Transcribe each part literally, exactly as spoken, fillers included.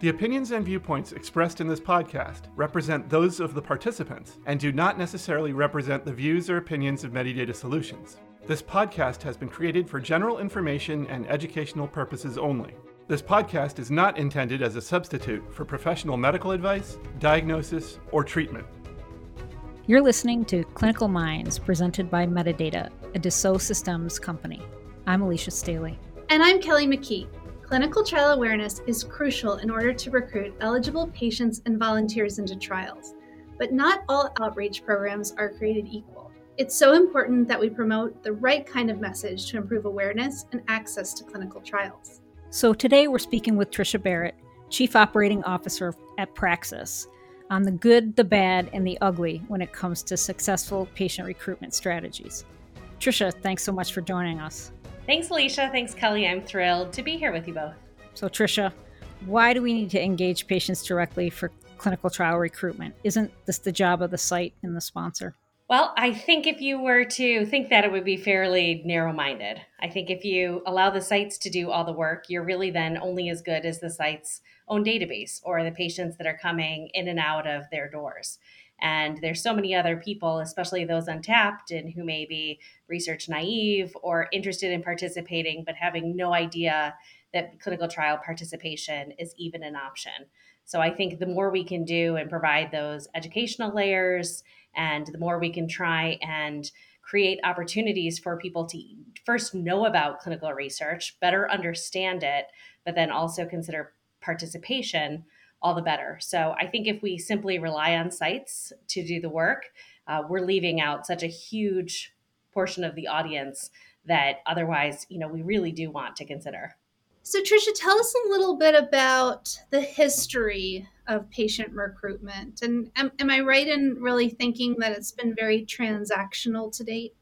The opinions and viewpoints expressed in this podcast represent those of the participants and do not necessarily represent the views or opinions of Medidata Solutions. This podcast has been created for general information and educational purposes only. This podcast is not intended as a substitute for professional medical advice, diagnosis, or treatment. You're listening to Clinical Minds, presented by Medidata, a Dassault Systems company. I'm Alicia Staley. And I'm Kelly McKee. Clinical trial awareness is crucial in order to recruit eligible patients and volunteers into trials, but not all outreach programs are created equal. It's so important that we promote the right kind of message to improve awareness and access to clinical trials. So today we're speaking with Tricia Barrett, Chief Operating Officer at Praxis, on the good, the bad, and the ugly when it comes to successful patient recruitment strategies. Tricia, thanks so much for joining us. Thanks, Alicia. Thanks, Kelly. I'm thrilled to be here with you both. So, Tricia, why do we need to engage patients directly for clinical trial recruitment? Isn't this the job of the site and the sponsor? Well, I think if you were to think that, it would be fairly narrow-minded. I think if you allow the sites to do all the work, you're really then only as good as the site's own database or the patients that are coming in and out of their doors. And there's so many other people, especially those untapped and who may be research naive or interested in participating, but having no idea that clinical trial participation is even an option. So I think the more we can do and provide those educational layers, and the more we can try and create opportunities for people to first know about clinical research, better understand it, but then also consider participation, all the better. So I think if we simply rely on sites to do the work, uh, we're leaving out such a huge portion of the audience that otherwise, you know, we really do want to consider. So Tricia, tell us a little bit about the history of patient recruitment. And am, am I right in really thinking that it's been very transactional to date?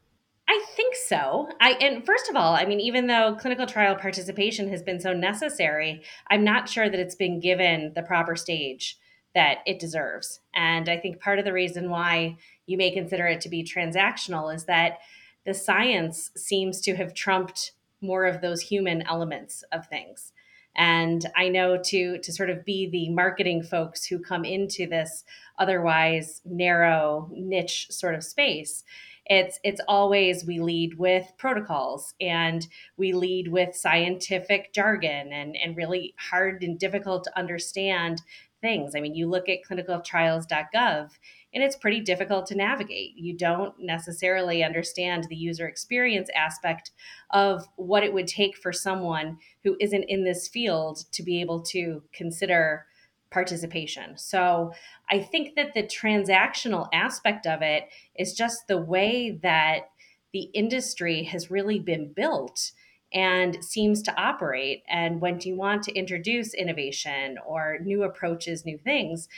I think so. I, and first of all, I mean, even though clinical trial participation has been so necessary, I'm not sure that it's been given the proper stage that it deserves. And I think part of the reason why you may consider it to be transactional is that the science seems to have trumped more of those human elements of things. And I know to, to sort of be the marketing folks who come into this otherwise narrow niche sort of space, It's it's always we lead with protocols and we lead with scientific jargon and, and really hard and difficult to understand things. I mean, you look at clinical trials dot gov and it's pretty difficult to navigate. You don't necessarily understand the user experience aspect of what it would take for someone who isn't in this field to be able to consider participation. So I think that the transactional aspect of it is just the way that the industry has really been built and seems to operate. And when you want to introduce innovation or new approaches, new things,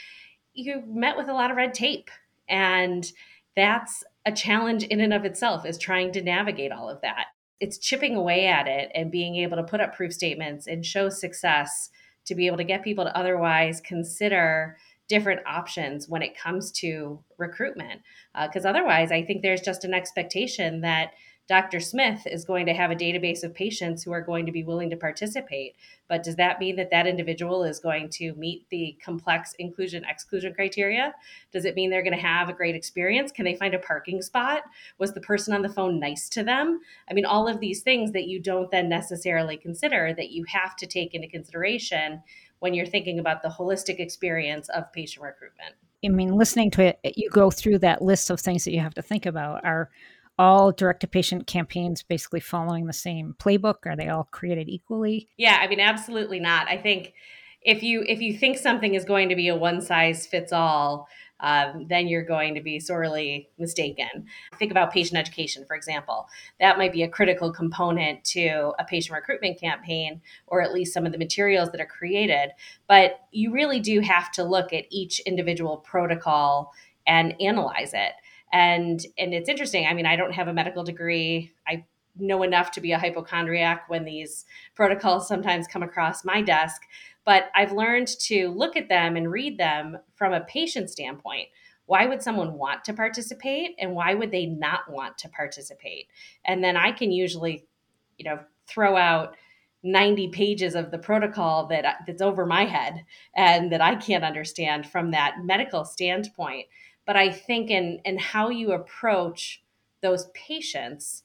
you're met with a lot of red tape. And that's a challenge in and of itself, is trying to navigate all of that. It's chipping away at it and being able to put up proof statements and show success to be able to get people to otherwise consider different options when it comes to recruitment. Because uh, otherwise, I think there's just an expectation that Doctor Smith is going to have a database of patients who are going to be willing to participate. But does that mean that that individual is going to meet the complex inclusion-exclusion criteria? Does it mean they're going to have a great experience? Can they find a parking spot? Was the person on the phone nice to them? I mean, all of these things that you don't then necessarily consider, that you have to take into consideration when you're thinking about the holistic experience of patient recruitment. I mean, listening to it, you go through that list of things that you have to think about. Are all direct-to-patient campaigns basically following the same playbook? Are they all created equally? Yeah, I mean, absolutely not. I think if you if you think something is going to be a one-size-fits-all, um, then you're going to be sorely mistaken. Think about patient education, for example. That might be a critical component to a patient recruitment campaign, or at least some of the materials that are created. But you really do have to look at each individual protocol and analyze it. And and it's interesting. I mean, I don't have a medical degree. I know enough to be a hypochondriac when these protocols sometimes come across my desk, but I've learned to look at them and read them from a patient standpoint. Why would someone want to participate? And why would they not want to participate? And then I can usually, you know, throw out ninety pages of the protocol that that's over my head and that I can't understand from that medical standpoint. But I think in, in how you approach those patients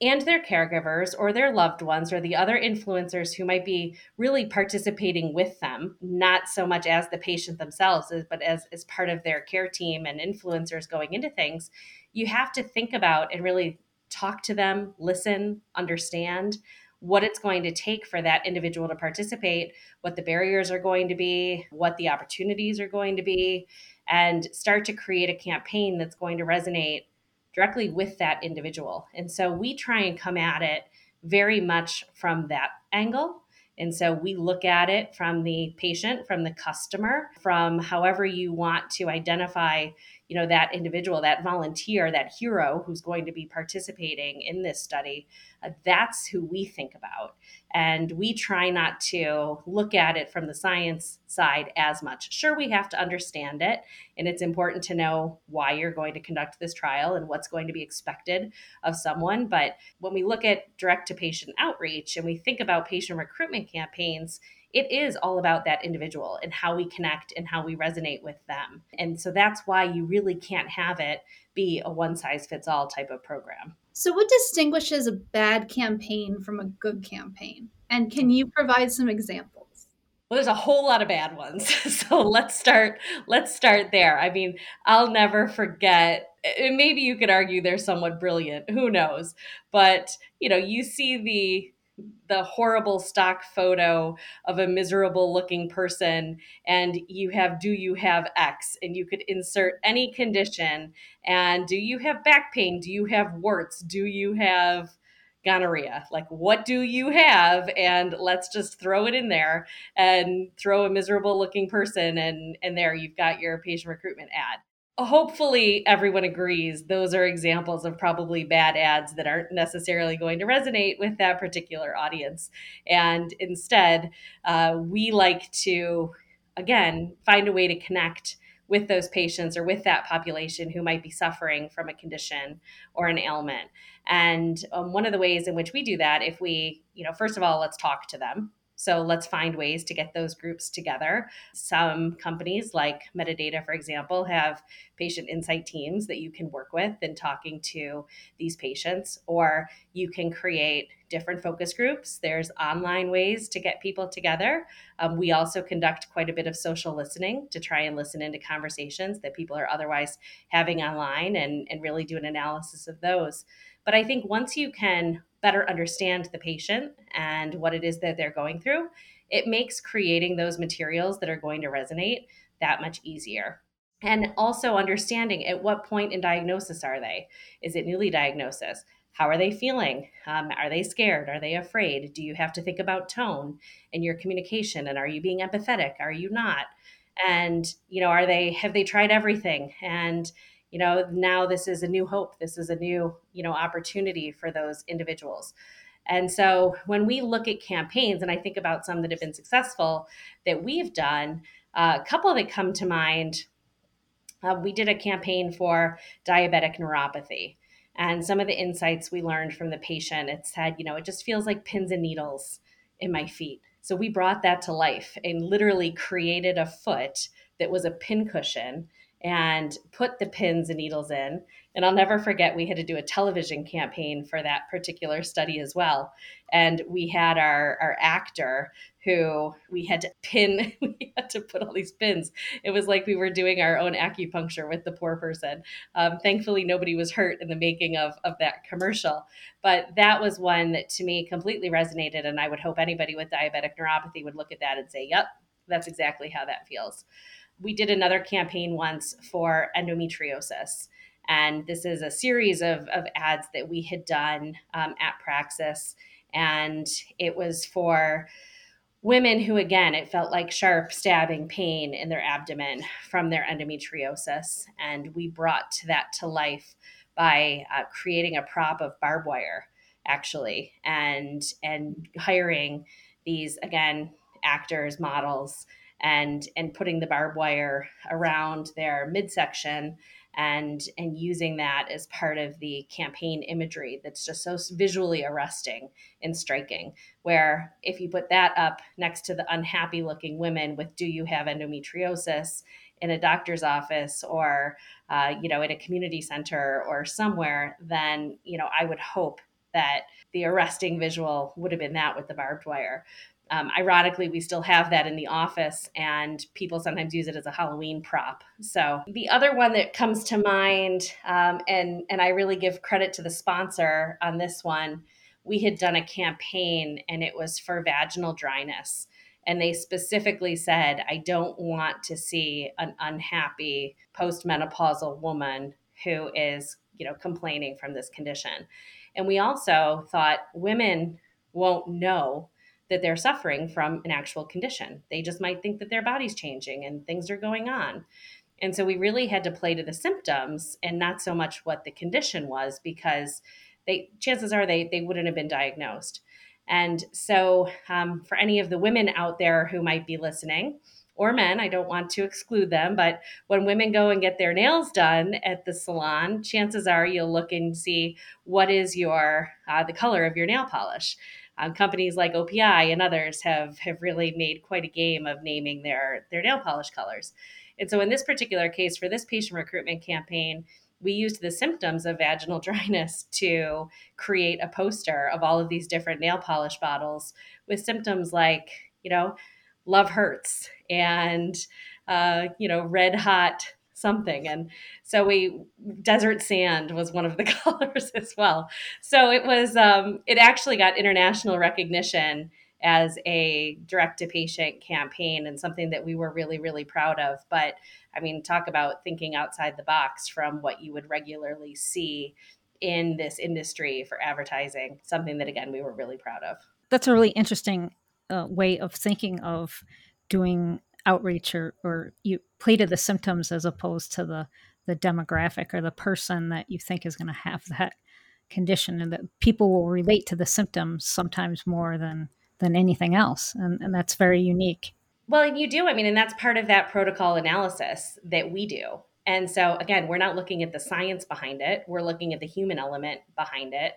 and their caregivers or their loved ones or the other influencers who might be really participating with them, not so much as the patient themselves, but as, as part of their care team and influencers going into things, you have to think about and really talk to them, listen, understand what it's going to take for that individual to participate, what the barriers are going to be, what the opportunities are going to be, and start to create a campaign that's going to resonate directly with that individual. And so we try and come at it very much from that angle. And so we look at it from the patient, from the customer, from however you want to identify, you know, that individual, that volunteer, that hero who's going to be participating in this study. Uh, that's who we think about. And we try not to look at it from the science side as much. Sure, we have to understand it. And it's important to know why you're going to conduct this trial and what's going to be expected of someone. But when we look at direct-to-patient outreach and we think about patient recruitment campaigns, it is all about that individual and how we connect and how we resonate with them. And so that's why you really can't have it be a one-size-fits-all type of program. So what distinguishes a bad campaign from a good campaign? And can you provide some examples? Well, there's a whole lot of bad ones. So let's start, let's start there. I mean, I'll never forget. Maybe you could argue they're somewhat brilliant. Who knows? But, you know, you see the the horrible stock photo of a miserable looking person and you have, do you have X? And you could insert any condition. And do you have back pain? Do you have warts? Do you have gonorrhea? Like, what do you have? And let's just throw it in there and throw a miserable looking person. And, and there you've got your patient recruitment ad. Hopefully everyone agrees those are examples of probably bad ads that aren't necessarily going to resonate with that particular audience. And instead, uh, we like to, again, find a way to connect with those patients or with that population who might be suffering from a condition or an ailment. And um, one of the ways in which we do that, if we, you know, first of all, let's talk to them. So let's find ways to get those groups together. Some companies like Medidata, for example, have patient insight teams that you can work with in talking to these patients, or you can create different focus groups. There's online ways to get people together. Um, we also conduct quite a bit of social listening to try and listen into conversations that people are otherwise having online and, and really do an analysis of those. But I think once you can better understand the patient and what it is that they're going through, it makes creating those materials that are going to resonate that much easier. And also understanding at what point in diagnosis are they? Is it newly diagnosis? How are they feeling? Um, are they scared? Are they afraid? Do you have to think about tone in your communication? And are you being empathetic? Are you not? And, you know, are they, have they tried everything? And, you know, now this is a new hope. This is a new, you know, opportunity for those individuals. And so when we look at campaigns, and I think about some that have been successful that we've done, uh, a couple that come to mind, uh, we did a campaign for diabetic neuropathy. And some of the insights we learned from the patient, it said, you know, it just feels like pins and needles in my feet. So we brought that to life and literally created a foot that was a pincushion and put the pins and needles in. And I'll never forget, we had to do a television campaign for that particular study as well. And we had our, our actor who we had to pin, we had to put all these pins. It was like we were doing our own acupuncture with the poor person. Um, thankfully, nobody was hurt in the making of, of that commercial. But that was one that to me completely resonated. And I would hope anybody with diabetic neuropathy would look at that and say, yep, that's exactly how that feels. We did another campaign once for endometriosis. And this is a series of, of ads that we had done um, at Praxis. And it was for women who, again, it felt like sharp stabbing pain in their abdomen from their endometriosis. And we brought that to life by uh, creating a prop of barbed wire, actually, and and hiring these, again, actors, models, and and putting the barbed wire around their midsection and and using that as part of the campaign imagery that's just so visually arresting and striking, where if you put that up next to the unhappy looking women with, do you have endometriosis, in a doctor's office or, uh, you know, in a community center or somewhere, then, you know, I would hope that the arresting visual would have been that with the barbed wire. Um, ironically, we still have that in the office, and people sometimes use it as a Halloween prop. So the other one that comes to mind, um, and, and I really give credit to the sponsor on this one, we had done a campaign and it was for vaginal dryness. And they specifically said, I don't want to see an unhappy postmenopausal woman who is, you know, complaining from this condition. And we also thought women won't know that they're suffering from an actual condition. They just might think that their body's changing and things are going on. And so we really had to play to the symptoms and not so much what the condition was, because they, chances are they, they wouldn't have been diagnosed. And so um, for any of the women out there who might be listening, or men, I don't want to exclude them, but when women go and get their nails done at the salon, chances are you'll look and see what is your uh, the color of your nail polish. Um, companies like O P I and others have have really made quite a game of naming their, their nail polish colors. And so in this particular case, for this patient recruitment campaign, we used the symptoms of vaginal dryness to create a poster of all of these different nail polish bottles with symptoms like, you know, love hurts and, uh, you know, red hot something. And so we, desert sand was one of the colors as well. So it was, um, it actually got international recognition as a direct-to-patient campaign and something that we were really, really proud of. But I mean, talk about thinking outside the box from what you would regularly see in this industry for advertising, something that, again, we were really proud of. That's a really interesting uh, way of thinking of doing outreach, or, or you play to the symptoms as opposed to the, the demographic or the person that you think is going to have that condition, and that people will relate to the symptoms sometimes more than than anything else. And, and that's very unique. Well, and you do. I mean, and that's part of that protocol analysis that we do. And so again, we're not looking at the science behind it. We're looking at the human element behind it,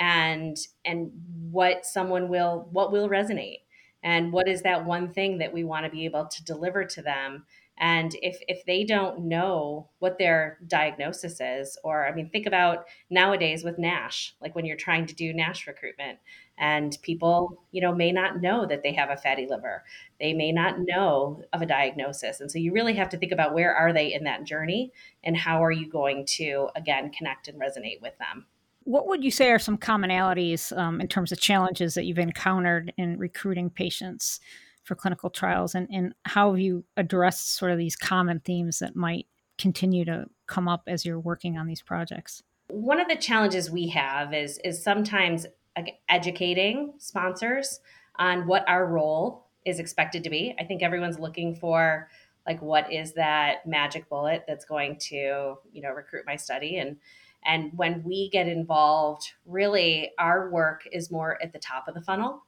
and, and what someone will, what will resonate, and what is that one thing that we want to be able to deliver to them. And if, if they don't know what their diagnosis is, or, I mean, think about nowadays with NASH, like when you're trying to do NASH recruitment, and people, you know, may not know that they have a fatty liver. They may not know of a diagnosis. And so you really have to think about, where are they in that journey, and how are you going to, again, connect and resonate with them? What would you say are some commonalities um, in terms of challenges that you've encountered in recruiting patients for clinical trials, and, and how have you addressed sort of these common themes that might continue to come up as you're working on these projects? One of the challenges we have is, is sometimes educating sponsors on what our role is expected to be. I think everyone's looking for, like, what is that magic bullet that's going to, you know, recruit my study? And, and when we get involved, really our work is more at the top of the funnel.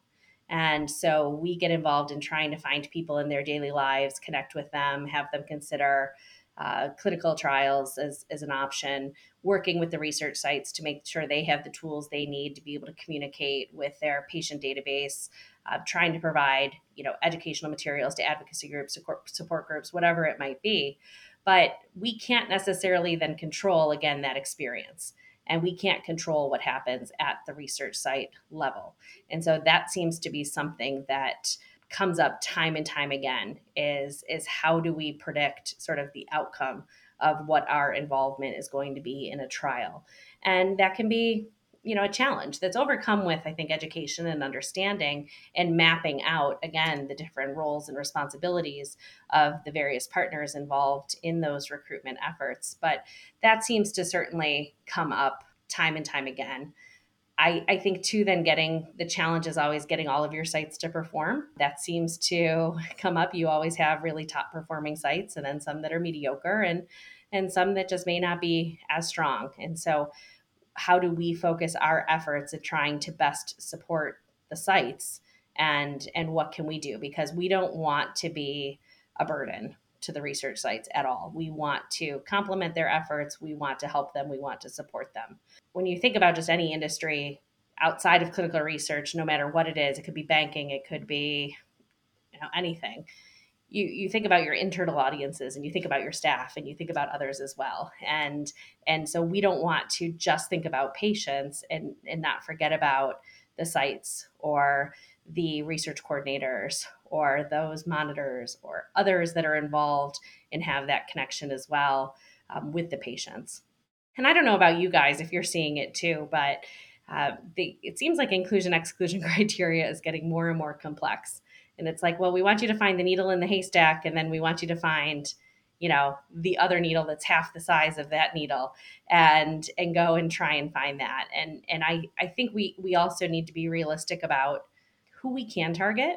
And so we get involved in trying to find people in their daily lives, connect with them, have them consider uh, clinical trials as, as an option, working with the research sites to make sure they have the tools they need to be able to communicate with their patient database, uh, trying to provide, you know, educational materials to advocacy groups, support groups, whatever it might be. But we can't necessarily then control, again, that experience. And we can't control what happens at the research site level. And so that seems to be something that comes up time and time again, is, is how do we predict sort of the outcome of what our involvement is going to be in a trial? And that can be, you know, a challenge that's overcome with, I think, education and understanding, and mapping out, again, the different roles and responsibilities of the various partners involved in those recruitment efforts. But that seems to certainly come up time and time again. I, I think too, then getting, the challenge is always getting all of your sites to perform. That seems to come up. You always have really top performing sites, and then some that are mediocre, and, and some that just may not be as strong. And so how do we focus our efforts at trying to best support the sites, and, and what can we do? Because we don't want to be a burden to the research sites at all. We want to complement their efforts. We want to help them. We want to support them. When you think about just any industry outside of clinical research, no matter what it is, it could be banking, it could be, you know, anything. You, you think about your internal audiences and you think about your staff and you think about others as well. And, and so we don't want to just think about patients and, and not forget about the sites or the research coordinators or those monitors or others that are involved and have that connection as well um, with the patients. And I don't know about you guys if you're seeing it too, but uh, the, it seems like inclusion-exclusion criteria is getting more and more complex. And it's like, well, we want you to find the needle in the haystack, and then we want you to find, you know, the other needle that's half the size of that needle, and and go and try and find that. And and I, I think we we also need to be realistic about who we can target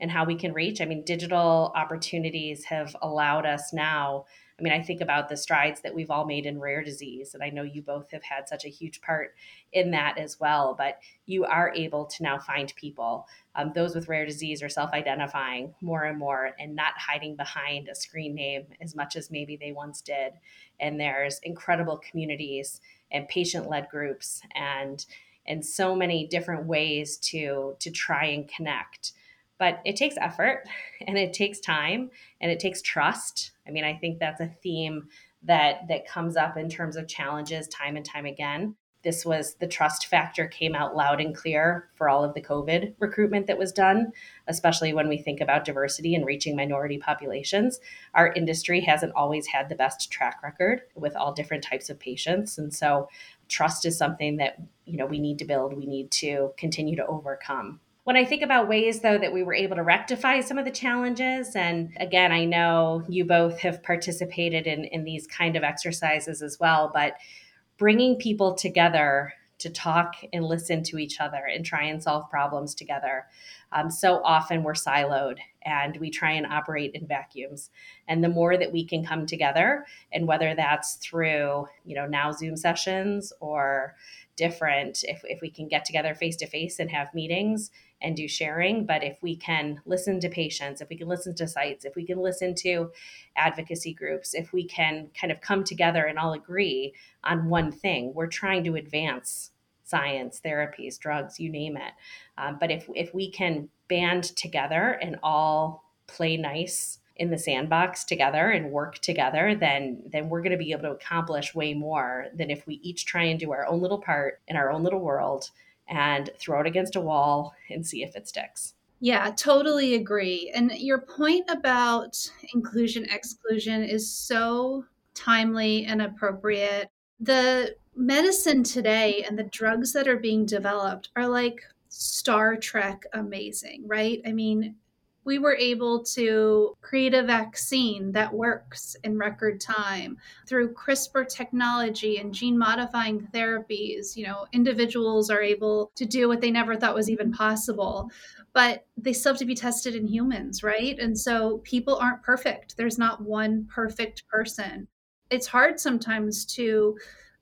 and how we can reach. I mean, digital opportunities have allowed us now. I mean, I think about the strides that we've all made in rare disease, and I know you both have had such a huge part in that as well, but you are able to now find people. Um, those with rare disease are self-identifying more and more and not hiding behind a screen name as much as maybe they once did. And there's incredible communities and patient-led groups and and so many different ways to, to try and connect. But it takes effort and it takes time and it takes trust. I mean, I think that's a theme that that comes up in terms of challenges time and time again. This was the trust factor came out loud and clear for all of the COVID recruitment that was done, especially when we think about diversity and reaching minority populations. Our industry hasn't always had the best track record with all different types of patients. And so trust is something that, you know, we need to build, we need to continue to overcome. When I think about ways, though, that we were able to rectify some of the challenges, and again, I know you both have participated in, in these kind of exercises as well, but bringing people together to talk and listen to each other and try and solve problems together. Um, so often we're siloed and we try and operate in vacuums. And the more that we can come together, and whether that's through, you know, now Zoom sessions or different, if, if we can get together face to face and have meetings and do sharing, but if we can listen to patients, if we can listen to sites, if we can listen to advocacy groups, if we can kind of come together and all agree on one thing, we're trying to advance science, therapies, drugs, you name it. Um, but if if we can band together and all play nice in the sandbox together and work together, then then we're going to be able to accomplish way more than if we each try and do our own little part in our own little world and throw it against a wall and see if it sticks. Yeah, totally agree. And your point about inclusion, exclusion is so timely and appropriate. The medicine today and the drugs that are being developed are like Star Trek amazing, right? I mean, we were able to create a vaccine that works in record time through CRISPR technology and gene modifying therapies. You know, individuals are able to do what they never thought was even possible, but they still have to be tested in humans, right? And so people aren't perfect. There's not one perfect person. It's hard sometimes to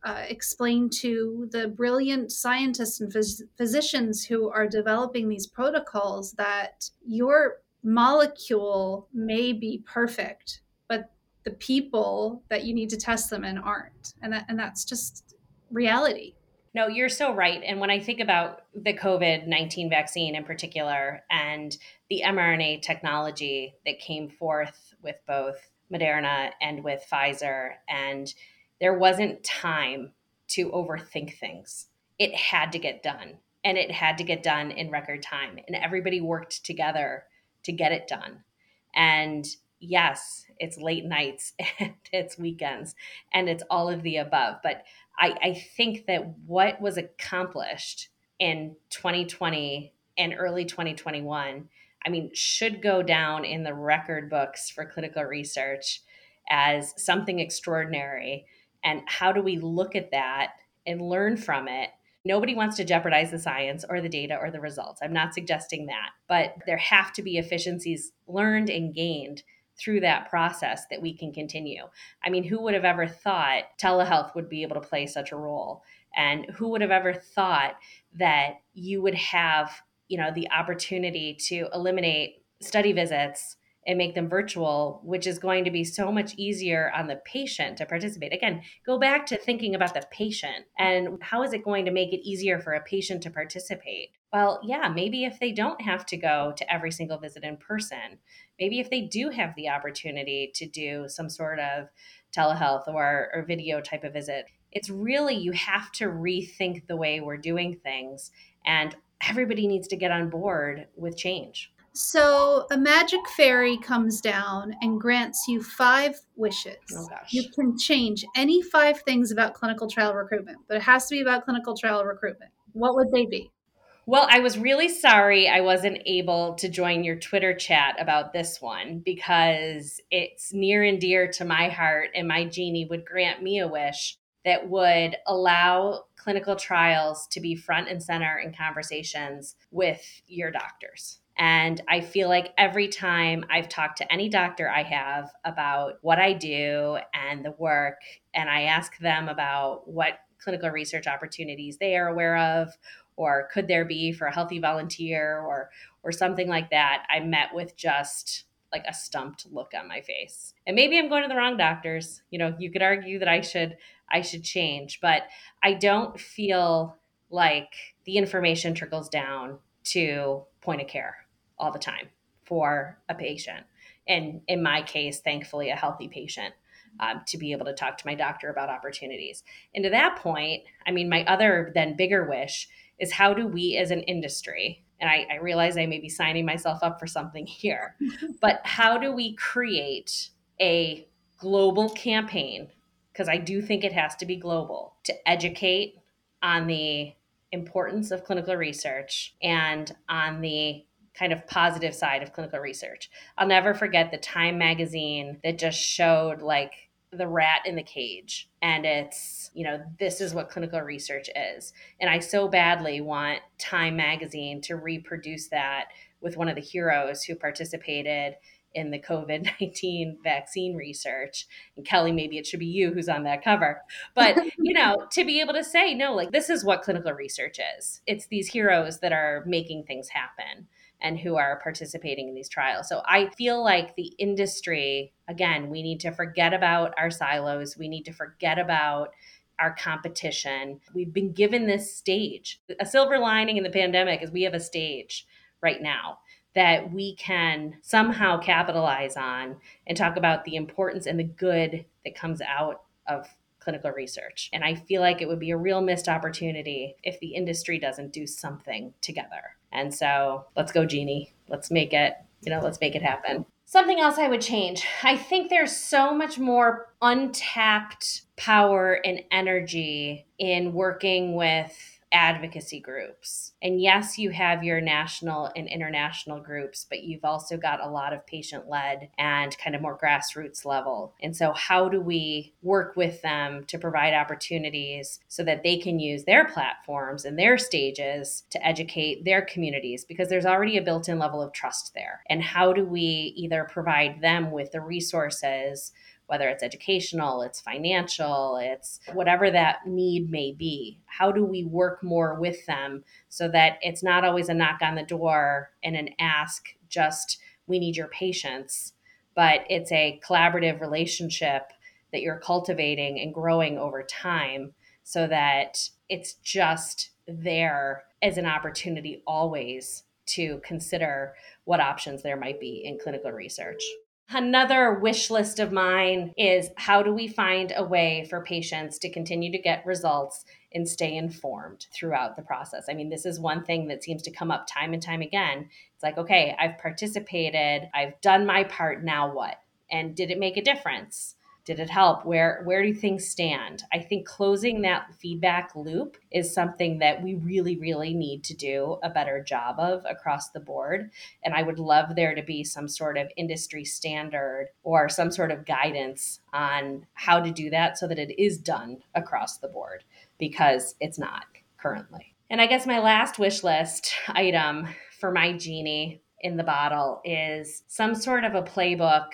Uh, explain to the brilliant scientists and phys- physicians who are developing these protocols that your molecule may be perfect, but the people that you need to test them in aren't. And that, and that's just reality. No, you're so right. And when I think about the COVID nineteen vaccine in particular and the mRNA technology that came forth with both Moderna and with Pfizer, and there wasn't time to overthink things. It had to get done, and it had to get done in record time, and everybody worked together to get it done. And yes, it's late nights and it's weekends and it's all of the above. But I, I think that what was accomplished in twenty twenty and early twenty twenty-one, I mean, should go down in the record books for clinical research as something extraordinary. And how do we look at that and learn from it? Nobody wants to jeopardize the science or the data or the results. I'm not suggesting that, but there have to be efficiencies learned and gained through that process that we can continue. I mean, who would have ever thought telehealth would be able to play such a role? And who would have ever thought that you would have, you know, the opportunity to eliminate study visits and make them virtual, which is going to be so much easier on the patient to participate. Again, go back to thinking about the patient and how is it going to make it easier for a patient to participate? Well, yeah, maybe if they don't have to go to every single visit in person, maybe if they do have the opportunity to do some sort of telehealth or, or video type of visit, it's really, you have to rethink the way we're doing things, and everybody needs to get on board with change. So a magic fairy comes down and grants you five wishes. Oh gosh. You can change any five things about clinical trial recruitment, but it has to be about clinical trial recruitment. What would they be? Well, I was really sorry I wasn't able to join your Twitter chat about this one, because it's near and dear to my heart, and my genie would grant me a wish that would allow clinical trials to be front and center in conversations with your doctors. And I feel like every time I've talked to any doctor I have about what I do and the work, and I ask them about what clinical research opportunities they are aware of, or could there be for a healthy volunteer or or something like that, I met with just like a stumped look on my face. And maybe I'm going to the wrong doctors. You know, you could argue that I should I should change, but I don't feel like the information trickles down to point of care all the time for a patient. And in my case, thankfully, a healthy patient, um, to be able to talk to my doctor about opportunities. And to that point, I mean, my other then bigger wish is, how do we as an industry, and I, I realize I may be signing myself up for something here, but how do we create a global campaign? Because I do think it has to be global, to educate on the importance of clinical research and on the kind of positive side of clinical research. I'll never forget the Time magazine that just showed like the rat in the cage, and it's, you know, this is what clinical research is. And I so badly want Time magazine to reproduce that with one of the heroes who participated in the covid nineteen vaccine research. And Kelly, maybe it should be you who's on that cover. But, you know, to be able to say, no, like, this is what clinical research is. It's these heroes that are making things happen and who are participating in these trials. So I feel like the industry, again, we need to forget about our silos. We need to forget about our competition. We've been given this stage. A silver lining in the pandemic is we have a stage right now that we can somehow capitalize on and talk about the importance and the good that comes out of clinical research. And I feel like it would be a real missed opportunity if the industry doesn't do something together. And so let's go, Jeannie. Let's make it, you know, let's make it happen. Something else I would change. I think there's so much more untapped power and energy in working with advocacy groups. And yes, you have your national and international groups, but you've also got a lot of patient-led and kind of more grassroots level. And so how do we work with them to provide opportunities so that they can use their platforms and their stages to educate their communities? Because there's already a built-in level of trust there. And how do we either provide them with the resources, whether it's educational, it's financial, it's whatever that need may be. How do we work more with them so that it's not always a knock on the door and an ask just, we need your patients, but it's a collaborative relationship that you're cultivating and growing over time so that it's just there as an opportunity always to consider what options there might be in clinical research. Another wish list of mine is, how do we find a way for patients to continue to get results and stay informed throughout the process? I mean, this is one thing that seems to come up time and time again. It's like, okay, I've participated, I've done my part, now what? And did it make a difference? Did it help? Where where do things stand? I think closing that feedback loop is something that we really, really need to do a better job of across the board. And I would love there to be some sort of industry standard or some sort of guidance on how to do that so that it is done across the board, because it's not currently. And I guess my last wish list item for my genie in the bottle is some sort of a playbook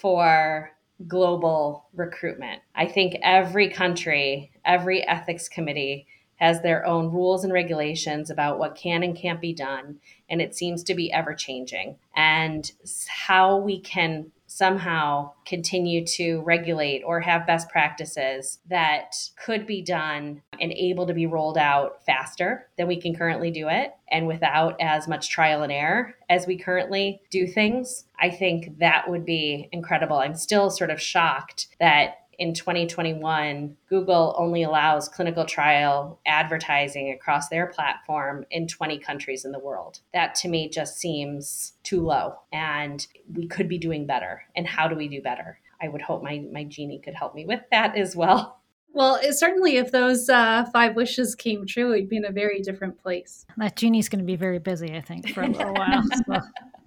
for global recruitment. I think every country, every ethics committee has their own rules and regulations about what can and can't be done, and it seems to be ever-changing. And how we can somehow continue to regulate or have best practices that could be done and able to be rolled out faster than we can currently do it, and without as much trial and error as we currently do things, I think that would be incredible. I'm still sort of shocked that in twenty twenty-one, Google only allows clinical trial advertising across their platform in twenty countries in the world. That to me just seems too low, and we could be doing better. And how do we do better? I would hope my, my genie could help me with that as well. Well, it, certainly if those uh, five wishes came true, we'd be in a very different place. That genie's going to be very busy, I think, for a little while. So.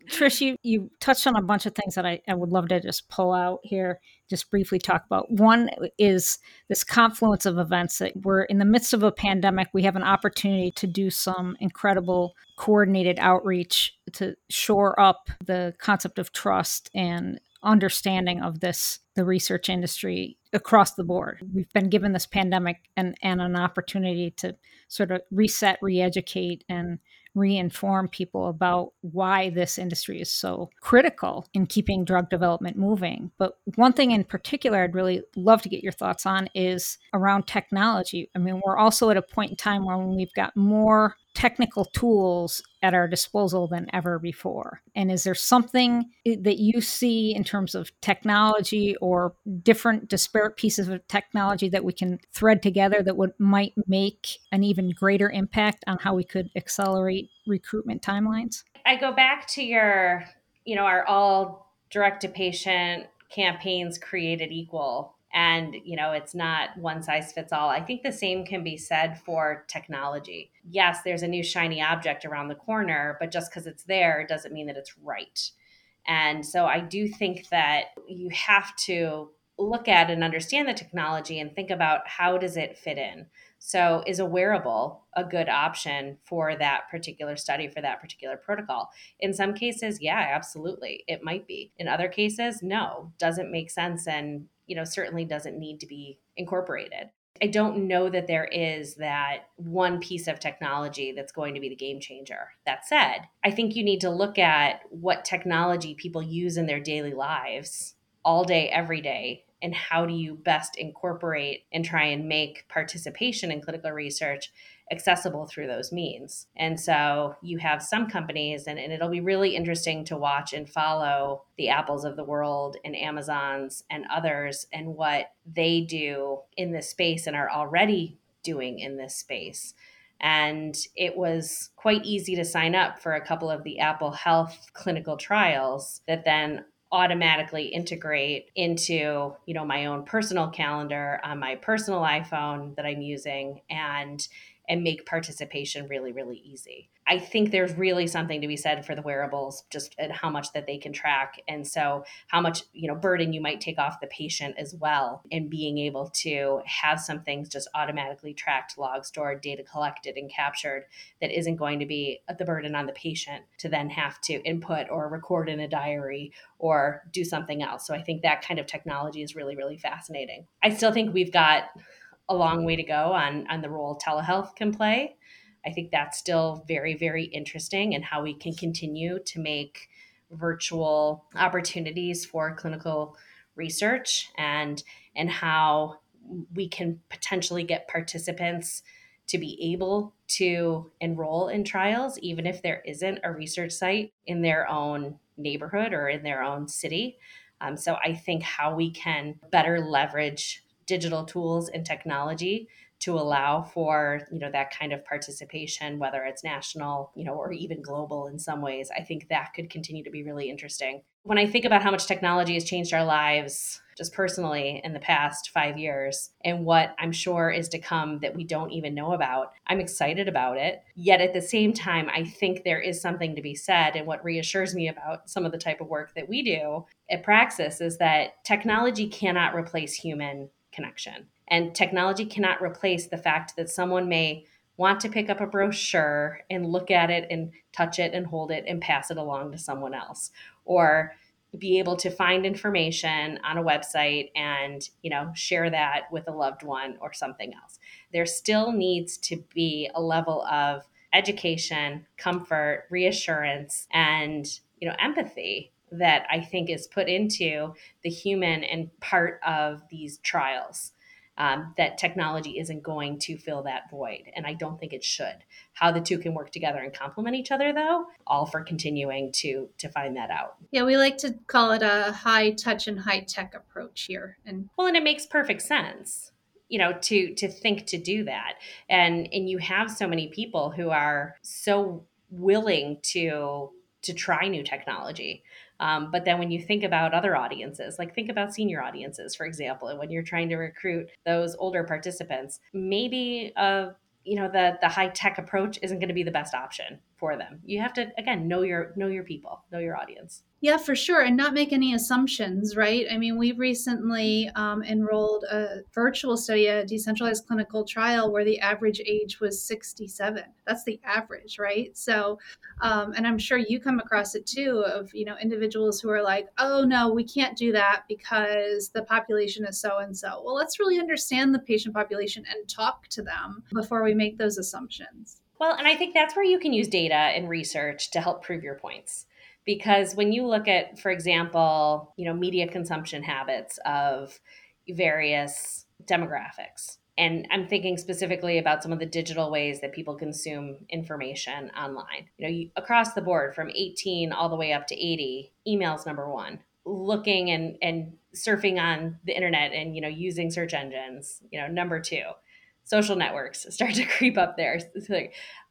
Trish, you, you touched on a bunch of things that I, I would love to just pull out here, just briefly talk about. One is this confluence of events that we're in the midst of a pandemic. We have an opportunity to do some incredible coordinated outreach to shore up the concept of trust and understanding of this, the research industry across the board. We've been given this pandemic and, and an opportunity to sort of reset, re-educate, and reinform people about why this industry is so critical in keeping drug development moving. But one thing in particular I'd really love to get your thoughts on is around technology. I mean, we're also at a point in time where we've got more technical tools at our disposal than ever before. And is there something that you see in terms of technology or different disparate pieces of technology that we can thread together that would might make an even greater impact on how we could accelerate recruitment timelines? I go back to your, you know, are all direct-to-patient campaigns created equal? And, you know, it's not one size fits all. I think the same can be said for technology. Yes, there's a new shiny object around the corner, but just because it's there doesn't mean that it's right. And so I do think that you have to look at and understand the technology and think about how does it fit in. So is a wearable a good option for that particular study, for that particular protocol? In some cases, yeah, absolutely. It might be. In other cases, no, doesn't make sense, and you know, certainly doesn't need to be incorporated. I don't know that there is that one piece of technology that's going to be the game changer. That said, I think you need to look at what technology people use in their daily lives all day, every day, and how do you best incorporate and try and make participation in clinical research accessible through those means. And so you have some companies, and, and it'll be really interesting to watch and follow the Apples of the world and Amazons and others and what they do in this space and are already doing in this space. And it was quite easy to sign up for a couple of the Apple Health clinical trials that then automatically integrate into, you know, my own personal calendar on my personal iPhone that I'm using, and and make participation really, really easy. I think there's really something to be said for the wearables, just and how much that they can track. And so how much, you know, burden you might take off the patient as well, and being able to have some things just automatically tracked, log stored, data collected and captured that isn't going to be the burden on the patient to then have to input or record in a diary or do something else. So I think that kind of technology is really, really fascinating. I still think we've got a long way to go on, on the role telehealth can play. I think that's still very, very interesting, and how we can continue to make virtual opportunities for clinical research, and, and how we can potentially get participants to be able to enroll in trials, even if there isn't a research site in their own neighborhood or in their own city. Um, so I think how we can better leverage digital tools and technology to allow for, you know, that kind of participation, whether it's national, you know, or even global in some ways, I think that could continue to be really interesting. When I think about how much technology has changed our lives just personally in the past five years and what I'm sure is to come that we don't even know about, I'm excited about it. Yet at the same time, I think there is something to be said. And what reassures me about some of the type of work that we do at Praxis is that technology cannot replace human connection. And technology cannot replace the fact that someone may want to pick up a brochure and look at it and touch it and hold it and pass it along to someone else, or be able to find information on a website and, you know, share that with a loved one or something else. There still needs to be a level of education, comfort, reassurance, and, you know, empathy that I think is put into the human and part of these trials. Um, that technology isn't going to fill that void. And I don't think it should. How the two can work together and complement each other, though, all for continuing to to find that out. Yeah, we like to call it a high touch and high tech approach here. And well, and it makes perfect sense, you know, to to think to do that. And and you have so many people who are so willing to to try new technology. Um, but then when you think about other audiences, like think about senior audiences, for example, and when you're trying to recruit those older participants, maybe, uh, you know, the, the high tech approach isn't going to be the best option for them. You have to, again, know your, know your people, know your audience. Yeah, for sure. And not make any assumptions, right? I mean, we recently um, enrolled a virtual study, a decentralized clinical trial where the average age was sixty-seven. That's the average, right? So, um, and I'm sure you come across it too of, you know, individuals who are like, oh no, we can't do that because the population is so-and-so. Well, let's really understand the patient population and talk to them before we make those assumptions. Well, and I think that's where you can use data and research to help prove your points. Because when you look at, for example, you know, media consumption habits of various demographics, and I'm thinking specifically about some of the digital ways that people consume information online, you know, you, across the board from eighteen all the way up to eighty, email's number one. Looking and, and surfing on the internet and, you know, using search engines, you know, number two. Social networks start to creep up there.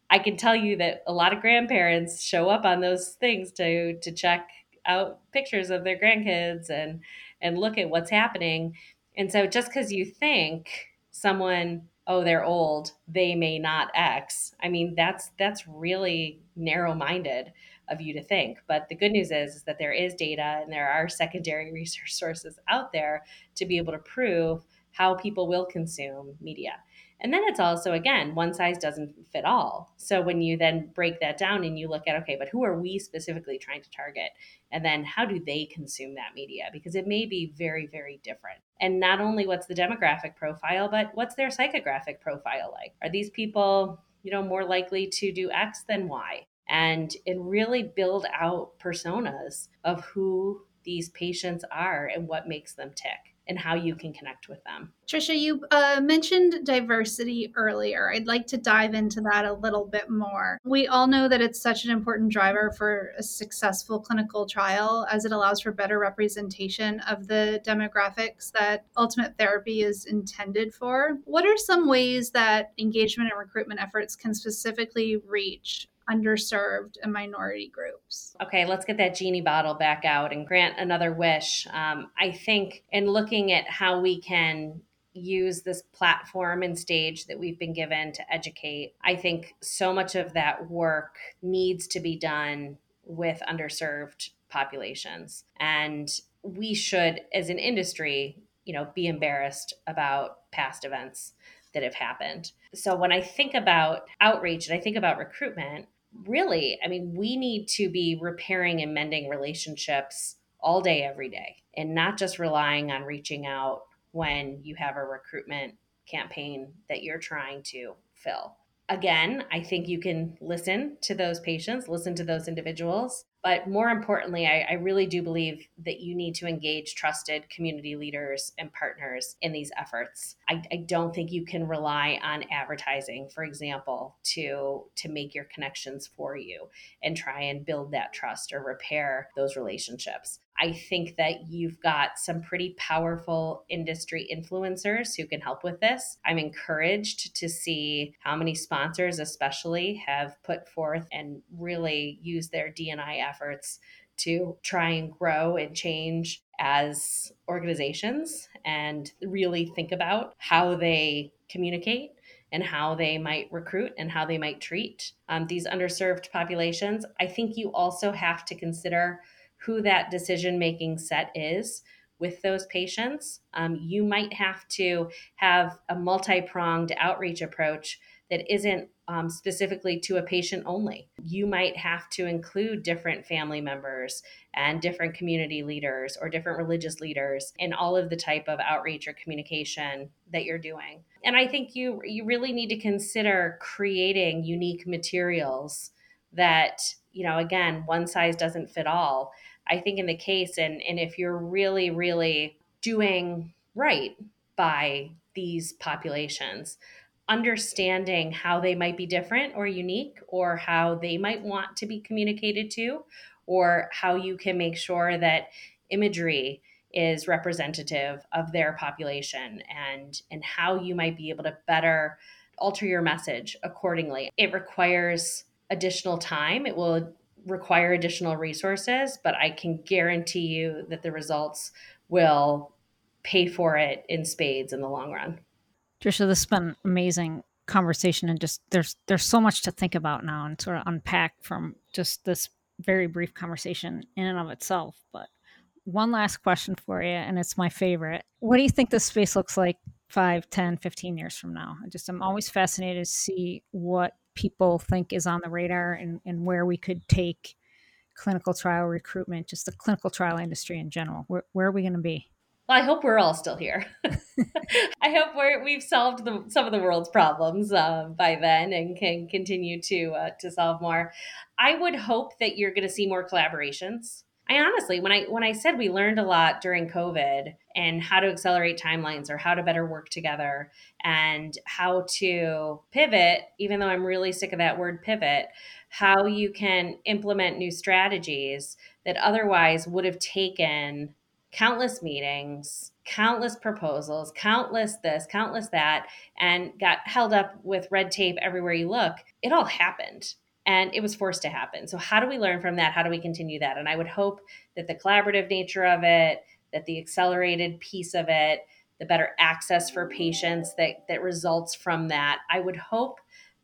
I can tell you that a lot of grandparents show up on those things to to check out pictures of their grandkids and, and look at what's happening. And so just because you think someone, oh, they're old, they may not X. I mean, that's that's really narrow-minded of you to think. But the good news is, is that there is data and there are secondary research sources out there to be able to prove how people will consume media. And then it's also, again, one size doesn't fit all. So when you then break that down and you look at, okay, but who are we specifically trying to target? And then how do they consume that media? Because it may be very, very different. And not only what's the demographic profile, but what's their psychographic profile like? Are these people, you know, more likely to do X than Y? And, and really build out personas of who these patients are and what makes them tick. And how you can connect with them. Tricia, you uh, mentioned diversity earlier. I'd like to dive into that a little bit more. We all know that it's such an important driver for a successful clinical trial as it allows for better representation of the demographics that ultimate therapy is intended for. What are some ways that engagement and recruitment efforts can specifically reach underserved and minority groups? Okay, let's get that genie bottle back out and grant another wish. Um, I think in looking at how we can use this platform and stage that we've been given to educate, I think so much of that work needs to be done with underserved populations. And we should, as an industry, you know, be embarrassed about past events that have happened. So when I think about outreach and I think about recruitment, really, I mean, we need to be repairing and mending relationships all day, every day, and not just relying on reaching out when you have a recruitment campaign that you're trying to fill. Again, I think you can listen to those patients, listen to those individuals. But more importantly, I, I really do believe that you need to engage trusted community leaders and partners in these efforts. I, I don't think you can rely on advertising, for example, to, to make your connections for you and try and build that trust or repair those relationships. I think that you've got some pretty powerful industry influencers who can help with this. I'm encouraged to see how many sponsors especially have put forth and really used their D and I efforts. efforts to try and grow and change as organizations and really think about how they communicate and how they might recruit and how they might treat um, these underserved populations. I think you also have to consider who that decision-making set is with those patients. Um, you might have to have a multi-pronged outreach approach that isn't um, specifically to a patient only. You might have to include different family members and different community leaders or different religious leaders in all of the type of outreach or communication that you're doing. And I think you you really need to consider creating unique materials that, you know, again, one size doesn't fit all. I think in the case, and, and if you're really, really doing right by these populations, understanding how they might be different or unique, or how they might want to be communicated to, or how you can make sure that imagery is representative of their population, and, and how you might be able to better alter your message accordingly. It requires additional time. It will require additional resources, but I can guarantee you that the results will pay for it in spades in the long run. Tricia, this has been an amazing conversation, and just there's there's so much to think about now and sort of unpack from just this very brief conversation in and of itself. But one last question for you, and it's my favorite. What do you think this space looks like five, ten, fifteen years from now? I just, I'm always fascinated to see what people think is on the radar, and, and where we could take clinical trial recruitment, just the clinical trial industry in general. Where, where are we going to be? Well, I hope we're all still here. I hope we're, we've solved the, some of the world's problems uh, by then, and can continue to uh, to solve more. I would hope that you're going to see more collaborations. I honestly, when I when I said we learned a lot during COVID, and how to accelerate timelines, or how to better work together, and how to pivot, even though I'm really sick of that word pivot, how you can implement new strategies that otherwise would have taken countless meetings, countless proposals, countless this, countless that, and got held up with red tape everywhere you look. It all happened, and it was forced to happen. So how do we learn from that? How do we continue that? And I would hope that the collaborative nature of it, that the accelerated piece of it, the better access for patients that, that results from that, I would hope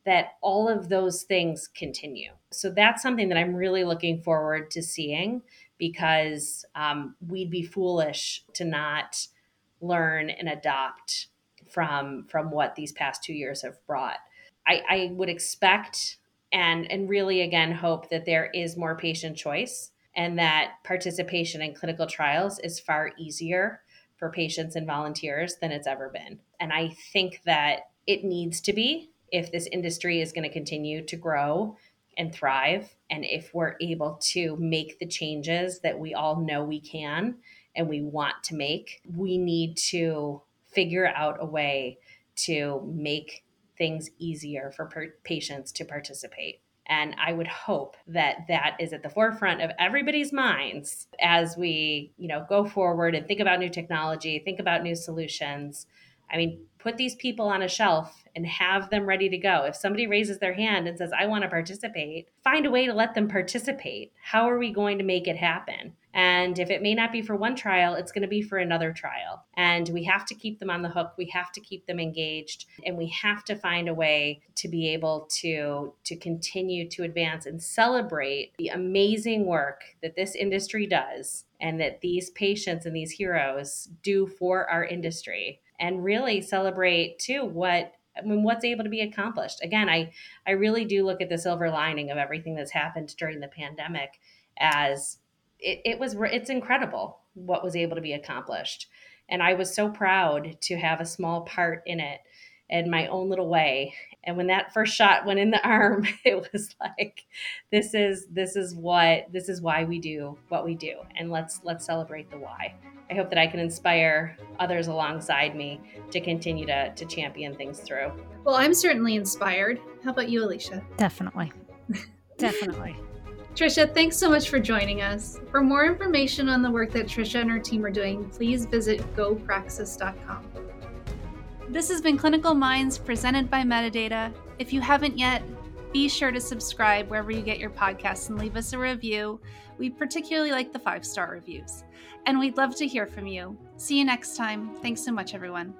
that all of those things continue. So that's something that I'm really looking forward to seeing, because um, we'd be foolish to not learn and adopt from, from what these past two years have brought. I, I would expect and, and really, again, hope that there is more patient choice, and that participation in clinical trials is far easier for patients and volunteers than it's ever been. And I think that it needs to be, if this industry is going to continue to grow and thrive, and if we're able to make the changes that we all know we can and we want to make, we need to figure out a way to make things easier for per- patients to participate. And I would hope that that is at the forefront of everybody's minds as we, you know, go forward and think about new technology, think about new solutions. I mean, put these people on a shelf and have them ready to go. If somebody raises their hand and says, I want to participate, find a way to let them participate. How are we going to make it happen? And if it may not be for one trial, it's going to be for another trial. And we have to keep them on the hook. We have to keep them engaged. And we have to find a way to be able to, to continue to advance and celebrate the amazing work that this industry does, and that these patients and these heroes do for our industry. And really celebrate too what I mean, what's able to be accomplished. Again, I, I really do look at the silver lining of everything that's happened during the pandemic as it, it was it's incredible what was able to be accomplished. And I was so proud to have a small part in it in my own little way. And when that first shot went in the arm, it was like, this is this is what this is why we do what we do. And let's let's celebrate the why. I hope that I can inspire others alongside me to continue to, to champion things through. Well, I'm certainly inspired. How about you, Alicia? Definitely. Definitely. Tricia, thanks so much for joining us. For more information on the work that Tricia and her team are doing, please visit go praxis dot com. This has been Clinical Minds, presented by Medidata. If you haven't yet, be sure to subscribe wherever you get your podcasts and leave us a review. We particularly like the five-star reviews. And we'd love to hear from you. See you next time. Thanks so much, everyone.